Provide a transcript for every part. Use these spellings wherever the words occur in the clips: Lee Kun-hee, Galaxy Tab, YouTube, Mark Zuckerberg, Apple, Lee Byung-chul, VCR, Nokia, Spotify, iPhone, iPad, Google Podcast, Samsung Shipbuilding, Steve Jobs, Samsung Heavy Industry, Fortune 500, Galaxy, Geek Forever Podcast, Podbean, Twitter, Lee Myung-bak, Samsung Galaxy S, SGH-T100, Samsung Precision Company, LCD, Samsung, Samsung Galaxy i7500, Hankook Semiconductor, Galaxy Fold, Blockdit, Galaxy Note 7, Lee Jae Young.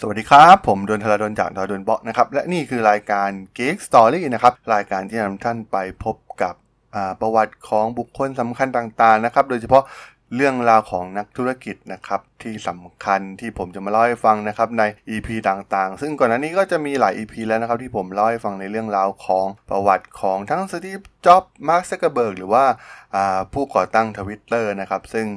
สวัสดีครับผมดลธราดลจากธราดลบล็อกนะครับและนี่คือรายการ Geek Story นะครับรายการที่นำท่านไปพบกับประวัติของบุคคลสำคัญต่างๆนะครับโดยเฉพาะเรื่องราวของนักธุรกิจนะครับที่สำคัญที่ผมจะมาเล่าให้ฟังนะครับใน EP ต่างๆซึ่งก่อนหน้านี้ก็จะมีหลาย EP แล้วนะครับที่ผมเล่าให้ฟังในเรื่องราวของประวัติของทั้ง Steve Jobs Mark Zuckerberg หรือว่าผู้ก่อตั้ง Twitter นะครับซึ่ง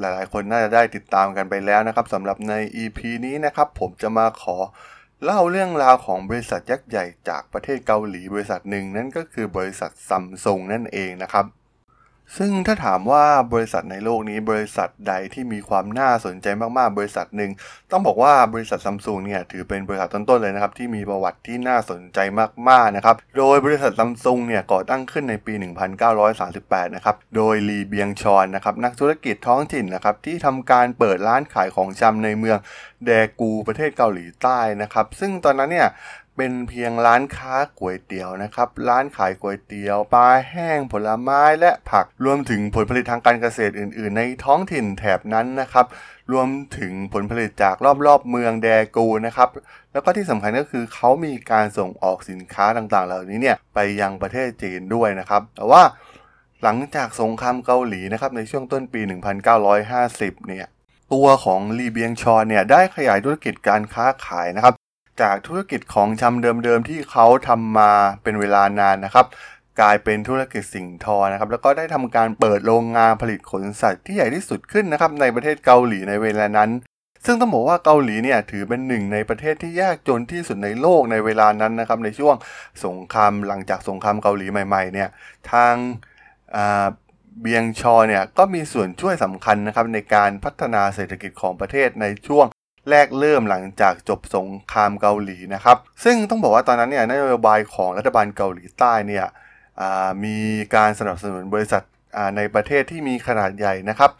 หลายๆคนน่าจะได้ติดตามกันไปแล้วนะครับสำหรับใน EP นี้นะครับผมจะมาขอเล่าเรื่องราวของบริษัทยักษ์ใหญ่จากประเทศเกาหลีบริษัทหนึ่งนั่นก็คือบริษัท Samsung นั่นเองนะครับซึ่งถ้าถามว่าบริษัทในโลกนี้บริษัทใดที่มีความน่าสนใจมากๆบริษัทหนึ่งต้องบอกว่าบริษัท Samsung เนี่ยถือเป็นบริษัทต้นๆเลยนะครับที่มีประวัติที่น่าสนใจมากๆนะครับโดยบริษัท Samsung เนี่ยก่อตั้งขึ้นในปี 1938 นะครับโดย Lee Byung-chul นะครับนักธุรกิจท้องถิ่นนะครับที่ทำการเปิดร้านขายของชำในเมือง Daegu ประเทศเกาหลีใต้นะครับซึ่งตอนนั้นเนี่ยเป็นเพียงร้านค้าก๋วยเตี๋ยวนะครับร้านขายก๋วยเตี๋ยวปลาแห้งผลไม้และผักรวมถึงผลผลิตทางการเกษตรอื่นๆในท้องถิ่นแถบนั้นนะครับรวมถึงผลผลิตจากรอบๆเมืองแดกูนะครับแล้วก็ที่สำคัญก็คือเขามีการส่งออกสินค้าต่างๆเหล่านี้เนี่ยไปยังประเทศจีนด้วยนะครับแต่ว่าหลังจากสงครามเกาหลีนะครับในช่วงต้นปี 1950 เนี่ยตัวของลีเบียงชอนเนี่ยได้ขยายธุรกิจการค้าขายนะครับจากธุรกิจของชำเดิมๆที่เขาทำมาเป็นเวลานานนะครับกลายเป็นธุรกิจสิ่งทอนะครับแล้วก็ได้ทำการเปิดโรงงานผลิตขนสัตว์ที่ใหญ่ที่สุดขึ้นนะครับในประเทศเกาหลีในเวลานั้นซึ่งต้องบอกว่าเกาหลีเนี่ยถือเป็นหนึ่งในประเทศที่ยากจนที่สุดในโลกในเวลานั้นนะครับในช่วงสงครามหลังจากสงครามเกาหลีใหม่ๆเนี่ยทางเบียงชอเนี่ยก็มีส่วนช่วยสำคัญนะครับในการพัฒนาเศรษฐกิจของประเทศในช่วงแรกเริ่มหลังจากจบสงครามเกาหลีนะครับซึ่งต้องบอกว่าตอนนั้นเนี่ยนโยบายของรัฐบาลเกาหลีใต้เนี่ยมีการสนับสนุนบริษัทในประเทศที่มีขนาดใหญ่นะครับ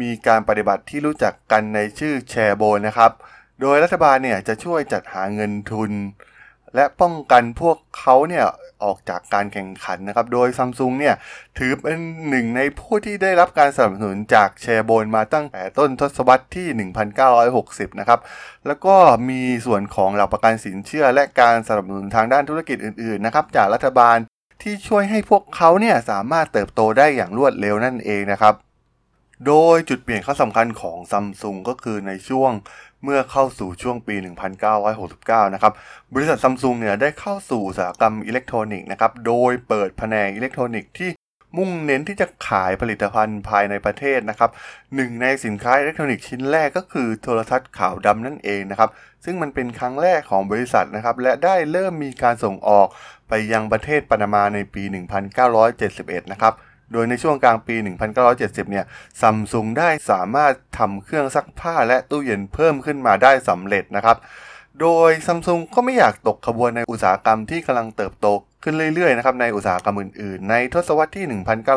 มีการปฏิบัติที่รู้จักกันในชื่อแชร์โบนนะครับโดยรัฐบาลเนี่ยจะช่วยจัดหาเงินทุนและป้องกันพวกเขาเนี่ยออกจากการแข่งขันนะครับโดย Samsung เนี่ยถือเป็นหนึ่งในผู้ที่ได้รับการสนับสนุนจากแชร์โบนมาตั้งแต่ต้นทศวรรษที่ 1960 นะครับแล้วก็มีส่วนของหลักประกันสินเชื่อและการสนับสนุนทางด้านธุรกิจอื่นๆนะครับจากรัฐบาลที่ช่วยให้พวกเขาเนี่ยสามารถเติบโตได้อย่างรวดเร็วนั่นเองนะครับโดยจุดเปลี่ยนครั้งสำคัญของ Samsung ก็คือในช่วงเมื่อเข้าสู่ช่วงปี 1969 นะครับบริษัท Samsung เนี่ยได้เข้าสู่อุตสาหกรรมอิเล็กทรอนิกส์นะครับโดยเปิดแผนกอิเล็กทรอนิกส์ที่มุ่งเน้นที่จะขายผลิตภัณฑ์ภายในประเทศนะครับหนึ่งในสินค้าอิเล็กทรอนิกส์ชิ้นแรกก็คือโทรทัศน์ขาวดำนั่นเองนะครับซึ่งมันเป็นครั้งแรกของบริษัทนะครับและได้เริ่มมีการส่งออกไปยังประเทศปานามาในปี 1971 นะครับโดยในช่วงกลางปี 1970 เนี่ย Samsung ได้สามารถทำเครื่องซักผ้าและตู้เย็นเพิ่มขึ้นมาได้สำเร็จนะครับโดย Samsung ก็ไม่อยากตกขบวนในอุตสาหกรรมที่กำลังเติบโตขึ้นเรื่อยๆนะครับในอุตสาหกรรมอื่นๆในทศวรรษที่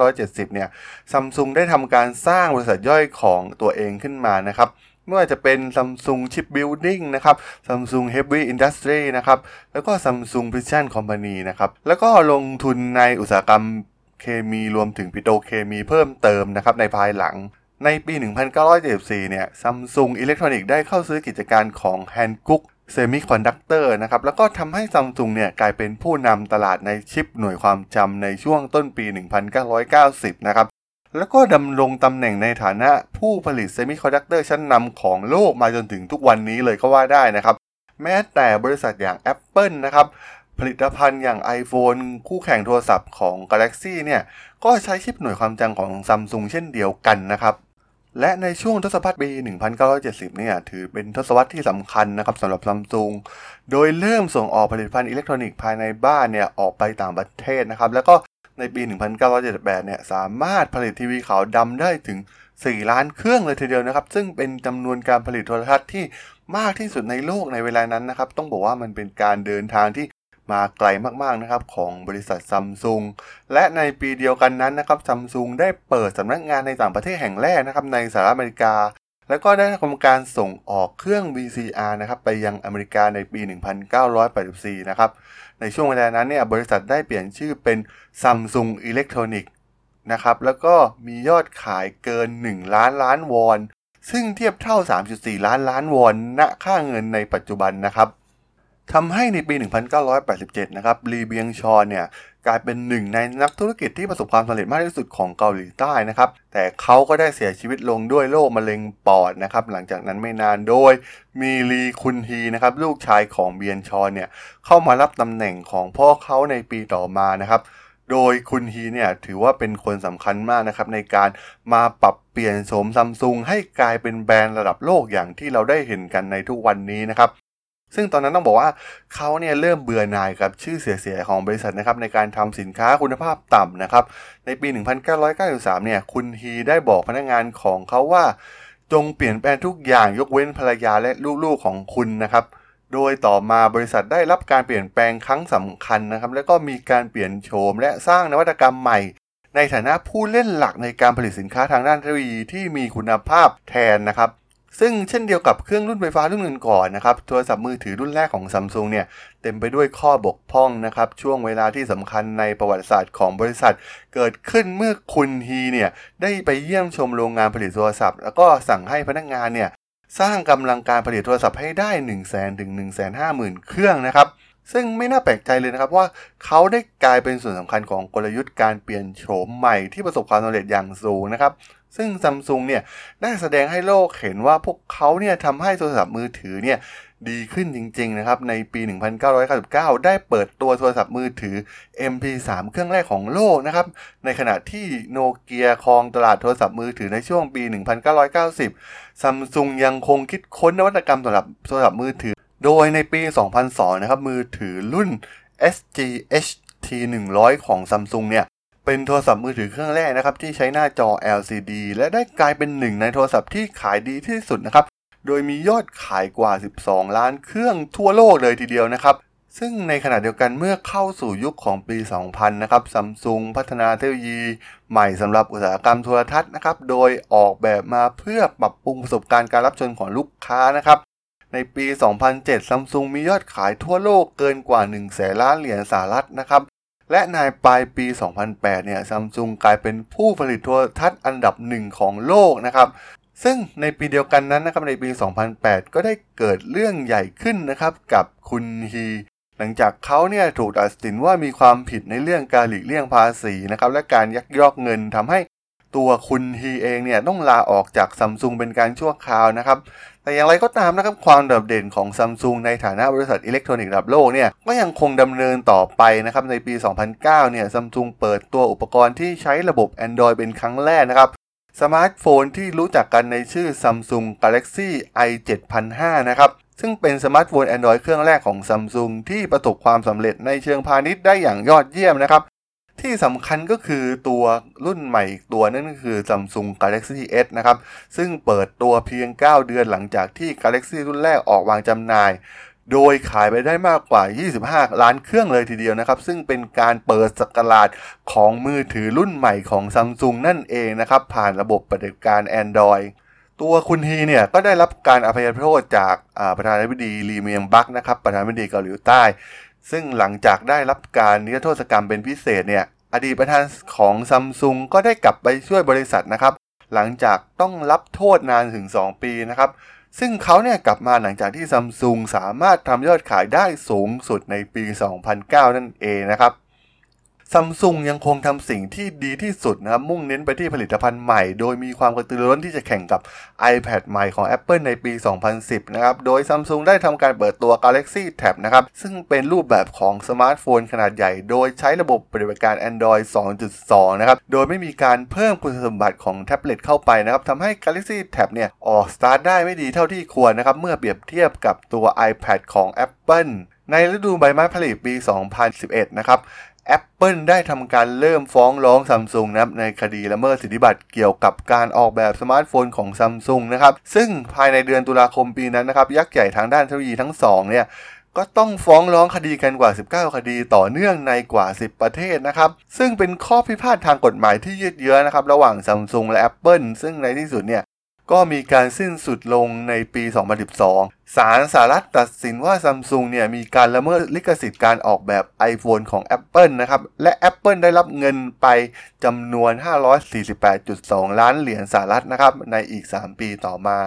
1970 เนี่ย Samsung ได้ทำการสร้างบริษัทย่อยของตัวเองขึ้นมานะครับไม่ว่าจะเป็น Samsung Shipbuilding นะครับ Samsung Heavy Industry นะครับแล้วก็ Samsung Precision Company นะครับแล้วก็ลงทุนในอุตสาหกรรมเคมีรวมถึงปิโตรเคมีเพิ่มเติมนะครับในภายหลังในปี 1974 เนี่ย Samsung Electronics ได้เข้าซื้อกิจการของ Hankook Semiconductor นะครับแล้วก็ทำให้ Samsung เนี่ยกลายเป็นผู้นำตลาดในชิปหน่วยความจำในช่วงต้นปี 1990 นะครับแล้วก็ดำรงตำแหน่งในฐานะผู้ผลิต Semiconductor ชั้นนำของโลกมาจนถึงทุกวันนี้เลยก็ว่าได้นะครับแม้แต่บริษัทอย่าง Apple นะครับผลิตภัณฑ์อย่าง iPhone คู่แข่งโทรศัพท์ของ Galaxy เนี่ยก็ใช้ชิปหน่วยความจำของ Samsung เช่นเดียวกันนะครับและในช่วงทศวรรษปี 1970 เนี่ยถือเป็นทศวรรษที่สำคัญนะครับสำหรับ Samsung โดยเริ่มส่งออกผลิตภัณฑ์อิเล็กทรอนิกส์ภายในบ้านเนี่ยออกไปต่างประเทศนะครับแล้วก็ในปี 1978 เนี่ยสามารถผลิตทีวีขาวดำได้ถึง 4 ล้านเครื่องเลยทีเดียวนะครับซึ่งเป็นจำนวนการผลิตโทรทัศน์ที่มากที่สุดในโลกในเวลานั้นนะครับต้องบอกว่ามันเป็นการเดินทางที่ มาไกลมากๆนะครับของบริษัท Samsung และในปีเดียวกันนั้นนะครับ Samsung ได้เปิดสำนักงานในต่างประเทศแห่งแรกนะครับในสหรัฐอเมริกาแล้วก็ได้ทำการส่งออกเครื่อง VCR นะครับไปยังอเมริกาในปี 1984 นะครับในช่วงเวลานั้นเนี่ยบริษัทได้เปลี่ยนชื่อเป็น Samsung Electronics นะครับแล้วก็มียอดขายเกิน1ล้านล้านวอนซึ่งเทียบเท่า 3.4 ล้านล้านวอนณค่าเงินในปัจจุบันนะครับทำให้ในปี 1987 นะครับลีเบียงชอลเนี่ยกลายเป็นหนึ่งในนักธุรกิจที่ประสบความสำเร็จมากที่สุดของเกาหลีใต้นะครับแต่เขาก็ได้เสียชีวิตลงด้วยโรคมะเร็งปอดนะครับหลังจากนั้นไม่นานโดยมีลีคุนฮีนะครับลูกชายของเบียงชอลเนี่ยเข้ามารับตำแหน่งของพ่อเขาในปีต่อมานะครับโดยคุนฮีเนี่ยถือว่าเป็นคนสำคัญมากนะครับในการมาปรับเปลี่ยนโฉม Samsung ให้กลายเป็นแบรนด์ระดับโลกอย่างที่เราได้เห็นกันในทุกวันนี้นะครับซึ่งตอนนั้นต้องบอกว่าเขาเนี่ยเริ่มเบื่อหน่ายกับชื่อเสียของบริษัทนะครับในการทำสินค้าคุณภาพต่ำนะครับในปี 1993 เนี่ยคุณฮีได้บอกพนักงานของเขาว่าจงเปลี่ยนแปลงทุกอย่างยกเว้นภรรยาและลูกๆของคุณนะครับโดยต่อมาบริษัทได้รับการเปลี่ยนแปลงครั้งสำคัญนะครับแล้วก็มีการเปลี่ยนโฉมและสร้างนวัตกรรมใหม่ในฐานะผู้เล่นหลักในการผลิตสินค้าทางด้านเทคโนโลยีที่มีคุณภาพแทนนะครับซึ่งเช่นเดียวกับเครื่องรุ่นไฟฟ้ารุ่นก่อนๆนะครับโทรศัพท์มือถือรุ่นแรกของ Samsung เนี่ยเต็มไปด้วยข้อบกพร่องนะครับช่วงเวลาที่สำคัญในประวัติศาสตร์ของบริษัทเกิดขึ้นเมื่อคุณฮีเนี่ยได้ไปเยี่ยมชมโรงงานผลิตโทรศัพท์แล้วก็สั่งให้พนักงานเนี่ยสร้างกำลังการผลิตโทรศัพท์ให้ได้ 100,000 ถึง 150,000 เครื่องนะครับซึ่งไม่น่าแปลกใจเลยนะครับว่าเขาได้กลายเป็นส่วนสำคัญของกลยุทธ์การเปลี่ยนโฉมใหม่ที่ประสบความสำเร็จอย่างสูงนะครับซึ่ง Samsung เนี่ยได้แสดงให้โลกเห็นว่าพวกเขาเนี่ยทำให้โทรศัพท์มือถือเนี่ยดีขึ้นจริงๆนะครับในปี 1999 ได้เปิดตัวโทรศัพท์มือถือ MP3 เครื่องแรกของโลกนะครับในขณะที่ Nokia ครองตลาดโทรศัพท์มือถือในช่วงปี 1990 Samsung ยังคงคิดค้นนวัตกรรมสำหรับโทรศัพท์มือถือโดยในปี 2002 นะครับมือถือรุ่น SGH-T100 ของ Samsung เนี่ยเป็นโทรศัพท์มือถือเครื่องแรกนะครับที่ใช้หน้าจอ LCD และได้กลายเป็นหนึ่งในโทรศัพท์ที่ขายดีที่สุดนะครับโดยมียอดขายกว่า12ล้านเครื่องทั่วโลกเลยทีเดียวนะครับซึ่งในขณะเดียวกันเมื่อเข้าสู่ยุคของปี 2000 นะครับ Samsung พัฒนาเทคโนโลยีใหม่สำหรับอุตสาหกรรมโทรทัศน์นะครับโดยออกแบบมาเพื่อปรับปรุงประสบการณ์การรับชมของลูกค้านะครับในปี 2007 Samsung มียอดขายทั่วโลกเกินกว่า 100,000 ล้านเหรียญสหรัฐนะครับและในปลายปี 2008 เนี่ย Samsung กลายเป็นผู้ผลิตโทรทัศน์อันดับหนึ่งของโลกนะครับซึ่งในปีเดียวกันนั้นนะครับในปี 2008 ก็ได้เกิดเรื่องใหญ่ขึ้นนะครับกับคุณฮีหลังจากเขาเนี่ยถูกตัดสินว่ามีความผิดในเรื่องการหลีกเลี่ยงภาษีนะครับและการยักยอกเงินทำให้ตัวคุณฮีเองเนี่ยต้องลาออกจาก Samsung เป็นการชั่วคราวนะครับแต่อย่างไรก็ตามนะครับความโดดเด่นของ Samsung ในฐานะบริษัทอิเล็กทรอนิกส์ระดับโลกเนี่ยก็ยังคงดำเนินต่อไปนะครับในปี 2009 เนี่ย Samsung เปิดตัวอุปกรณ์ที่ใช้ระบบ Android เป็นครั้งแรกนะครับสมาร์ทโฟนที่รู้จักกันในชื่อ Samsung Galaxy i7500 นะครับซึ่งเป็นสมาร์ทโฟน Android เครื่องแรกของ Samsung ที่ประสบความสำเร็จในเชิงพาณิชย์ได้อย่างยอดเยี่ยมนะครับที่สำคัญก็คือตัวรุ่นใหม่ตัวนั่นก็คือ Samsung Galaxy S นะครับซึ่งเปิดตัวเพียง9เดือนหลังจากที่ Galaxy รุ่นแรกออกวางจำหน่ายโดยขายไปได้มากกว่า25ล้านเครื่องเลยทีเดียวนะครับซึ่งเป็นการเปิดศักราชของมือถือรุ่นใหม่ของ Samsung นั่นเองนะครับผ่านระบบปฏิบัติการ Android ตัวคุณฮีเนี่ยก็ได้รับการอภัยโทษจากประธานาธิบดีลีเมียงบักนะครับประธานาธิบดีเกาหลีใต้ซึ่งหลังจากได้รับการนิรโทษกรรมเป็นพิเศษเนี่ยอดีตประธานของ Samsung ก็ได้กลับไปช่วยบริษัทนะครับหลังจากต้องรับโทษนานถึง2ปีนะครับซึ่งเขาเนี่ยกลับมาหลังจากที่ Samsung สามารถทำยอดขายได้สูงสุดในปี 2009 นั่นเองนะครับ Samsung ยังคงทำสิ่งที่ดีที่สุดนะครับมุ่งเน้นไปที่ผลิตภัณฑ์ใหม่โดยมีความกระตือรือร้นที่จะแข่งกับ iPad ใหม่ของ Apple ในปี 2010 นะครับโดย Samsung ได้ทำการเปิดตัว Galaxy Tab นะครับซึ่งเป็นรูปแบบของสมาร์ทโฟนขนาดใหญ่โดยใช้ระบบปฏิบัติการ Android 2.2 นะครับโดยไม่มีการเพิ่มคุณสมบัติของแท็บเล็ตเข้าไปนะครับทำให้ Galaxy Tab เนี่ยออกสตาร์ทได้ไม่ดีเท่าที่ควรนะครับเมื่อเปรียบเทียบกับตัว iPad ของ Apple ในฤดูใบไม้ผลิปี 2011 นะครับApple ได้ทำการเริ่มฟ้องร้อง Samsung นะครับในคดีละเมิดสิทธิบัตรเกี่ยวกับการออกแบบสมาร์ทโฟนของ Samsung นะครับซึ่งภายในเดือนตุลาคมปีนั้นนะครับยักษ์ใหญ่ทางด้านเทคโนโลยีทั้ง2เนี่ย ก็ต้องฟ้องร้องคดีกันกว่า19คดีต่อเนื่องในกว่า10ประเทศนะครับซึ่งเป็นข้อพิพาททางกฎหมายที่ยืดเยื้อนะครับระหว่าง Samsung และ Apple ซึ่งในที่สุดเนี่ยก็มีการสิ้นสุดลงในปี 2012 ศาลสหรัฐตัดสินว่า Samsung เนี่ยมีการละเมิดลิขสิทธิ์การออกแบบ iPhone ของ Apple นะครับและ Apple ได้รับเงินไปจำนวน 548.2 ล้านเหรียญสหรัฐนะครับในอีก3ปีต่อมา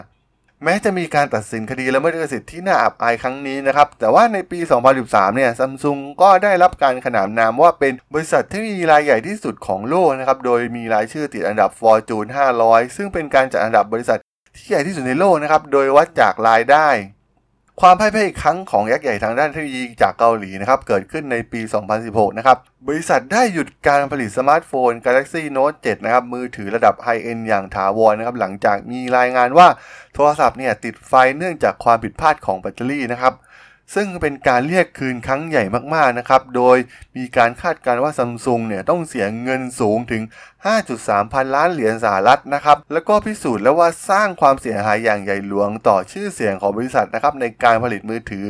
แม้จะมีการตัดสินคดีละเมิดลิขสิทธิ์ที่น่าอับอายครั้งนี้นะครับแต่ว่าในปี 2013 เนี่ย Samsung ก็ได้รับการขนานนามว่าเป็นบริษัทที่มีรายใหญ่ที่สุดของโลกนะครับโดยมีรายชื่อติดอันดับ Fortune 500 ซึ่งเป็นการจัดอันดับบริษัทที่ใหญ่ที่สุดในโลกนะครับโดยวัดจากรายได้ความพ่ายแพ้อีกครั้งของยักษ์ใหญ่ทางด้านเทคโนโลยีจากเกาหลีนะครับเกิดขึ้นในปี 2016 นะครับบริษัทได้หยุดการผลิตสมาร์ทโฟน Galaxy Note 7 นะครับมือถือระดับไฮเอนด์อย่างถาวรนะครับหลังจากมีรายงานว่าโทรศัพท์เนี่ยติดไฟเนื่องจากความผิดพลาดของแบตเตอรี่นะครับซึ่งเป็นการเรียกคืนครั้งใหญ่มากๆนะครับโดยมีการคาดการณ์ว่า Samsung เนี่ยต้องเสียเงินสูงถึง 5.3 พันล้านเหรียญสหรัฐนะครับแล้วก็พิสูจน์แล้วว่าสร้างความเสียหายอย่างใหญ่หลวงต่อชื่อเสียงของบริษัทนะครับในการผลิตมือถือ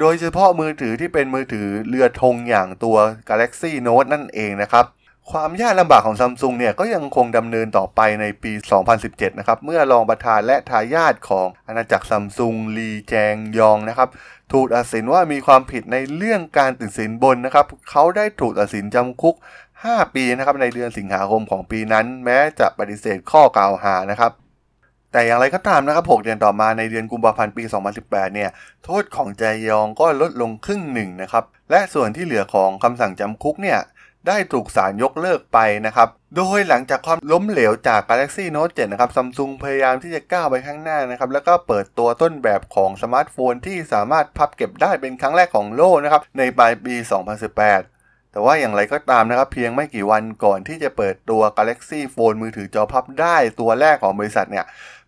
โดยเฉพาะมือถือที่เป็นมือถือเรือธงอย่างตัว Galaxy Note นั่นเองนะครับความยากลำบากของ Samsung เนี่ยก็ยังคงดำเนินต่อไปในปี 2017 นะครับเมื่อรองประธานและทายาทของอาณาจักร Samsung Lee Jae Young นะครับถูกตัดสินว่ามีความผิดในเรื่องการติดสินบนนะครับเขาได้ถูกตัดสินจำคุก5ปีนะครับในเดือนสิงหาคมของปีนั้นแม้จะปฏิเสธข้อกล่าวหานะครับแต่อย่างไรก็ตามนะครับ6เดือนต่อมาในเดือนกุมภาพันธ์ปี 2018 เนี่ยโทษของแจยองก็ลดลงครึ่งหนึ่งนะครับและส่วนที่เหลือของคำสั่งจำคุกเนี่ยได้ถูกศาลยกเลิกไปนะครับโดยหลังจากความล้มเหลวจาก Galaxy Note 7 นะครับ Samsung พยายามที่จะก้าวไปข้างหน้านะครับแล้วก็เปิดตัวต้นแบบของสมาร์ทโฟนที่สามารถพับเก็บได้เป็นครั้งแรกของโลกนะครับในปลายปี 2018 แต่ว่าอย่างไรก็ตามนะครับเพียงไม่กี่วันก่อนที่จะเปิดตัว Galaxy Fold มือถือจอพับได้ตัวแรกของบริษัทเนี่ย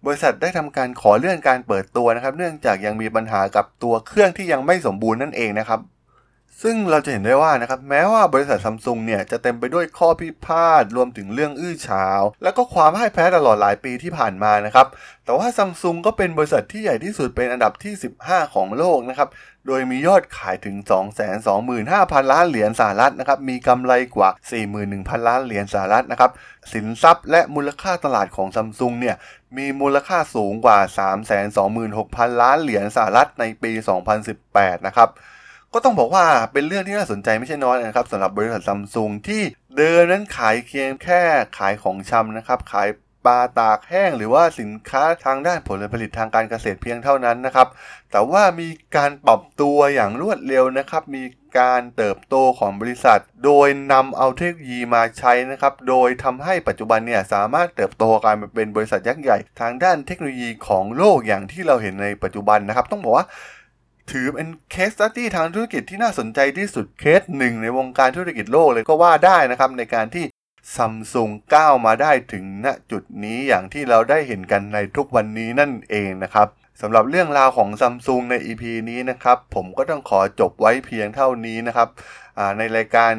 บริษัทได้ทำการขอเลื่อนการเปิดตัวนะครับเนื่องจากยังมีปัญหากับตัวเครื่องที่ยังไม่สมบูรณ์นั่นเองนะครับซึ่งเราจะเห็นได้ว่านะครับแม้ว่าบริษัท Samsung เนี่ยจะเต็มไปด้วยข้อพิพาทรวมถึงเรื่องอื้อฉาวและก็ความพ่ายแพ้ตลอดหลายปีที่ผ่านมานะครับแต่ว่า Samsung ก็เป็นบริษัทที่ใหญ่ที่สุดเป็นอันดับที่15ของโลกนะครับโดยมียอดขายถึง 225,000 ล้านเหรียญสหรัฐนะครับมีกำไรกว่า 41,000 ล้านเหรียญสหรัฐนะครับสินทรัพย์และมูลค่าตลาดของ Samsung เนี่ยมีมูลค่าสูงกว่า 326,000 ล้านเหรียญสหรัฐในปี 2018 นะครับก็ต้องบอกว่าเป็นเรื่องที่น่าสนใจไม่ใช่น้อยนะครับสำหรับบริษัท Samsung ที่เดิมนั้นขายเพียงแค่ขายของชำนะครับขายปลาตากแห้งหรือว่าสินค้าทางด้านผลผลิตทางการเกษตรเพียงเท่านั้นนะครับแต่ว่ามีการปรับตัวอย่างรวดเร็วนะครับมีการเติบโตของบริษัทโดยนำเอาเทคโนโลยีมาใช้นะครับโดยทำให้ปัจจุบันเนี่ยสามารถเติบโตกลายมาเป็นบริษัทยักษ์ใหญ่ทางด้านเทคโนโลยีของโลกอย่างที่เราเห็นในปัจจุบันนะครับต้องบอกว่าถือเป็นเคสสตั๊ดดี้ทางธุรกิจที่น่าสนใจที่สุดเคสหนึ่งในวงการธุรกิจโลกเลยก็ว่าได้นะครับในการที่ Samsung ก้าวมาได้ถึงณจุดนี้อย่างที่เราได้เห็นกันในทุกวันนี้นั่นเองนะครับสำหรับเรื่องราวของ Samsung ใน EP นี้นะครับผมก็ต้องขอจบไว้เพียงเท่านี้นะครับในรายการ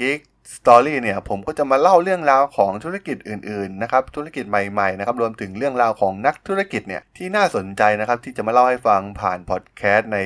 Geek Story เนี่ยผมก็จะมาเล่าเรื่องราวของธุรกิจอื่นๆนะครับธุรกิจใหม่ๆนะครับรวมถึงเรื่องราวของนักธุรกิจเนี่ยที่น่าสนใจนะครับที่จะมาเล่าให้ฟังผ่านพอดแคสต์ใน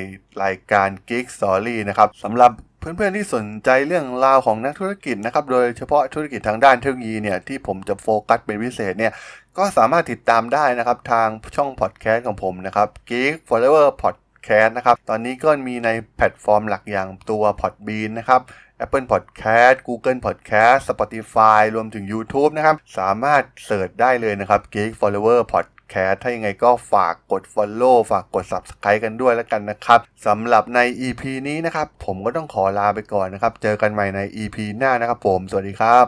รายการ Geek Story นะครับสำหรับเพื่อนๆที่สนใจเรื่องราวของนักธุรกิจนะครับโดยเฉพาะธุรกิจทางด้านเทคโนโลยีเนี่ยที่ผมจะโฟกัสเป็นพิเศษเนี่ยก็สามารถติดตามได้นะครับทางช่องพอดแคสต์ของผมนะครับ Geek Forever Podcast นะครับตอนนี้ก็มีในแพลตฟอร์มหลักอย่างตัว Podbean นะครับApple Podcast Google Podcast Spotify รวมถึง YouTube นะครับสามารถเสิร์ชได้เลยนะครับ Geek Forever Podcast ถ้ายังไงก็ฝากกด Follow ฝากกด Subscribe กันด้วยแล้วกันนะครับสำหรับใน EP นี้นะครับผมก็ต้องขอลาไปก่อนนะครับเจอกันใหม่ใน EP หน้านะครับผมสวัสดีครับ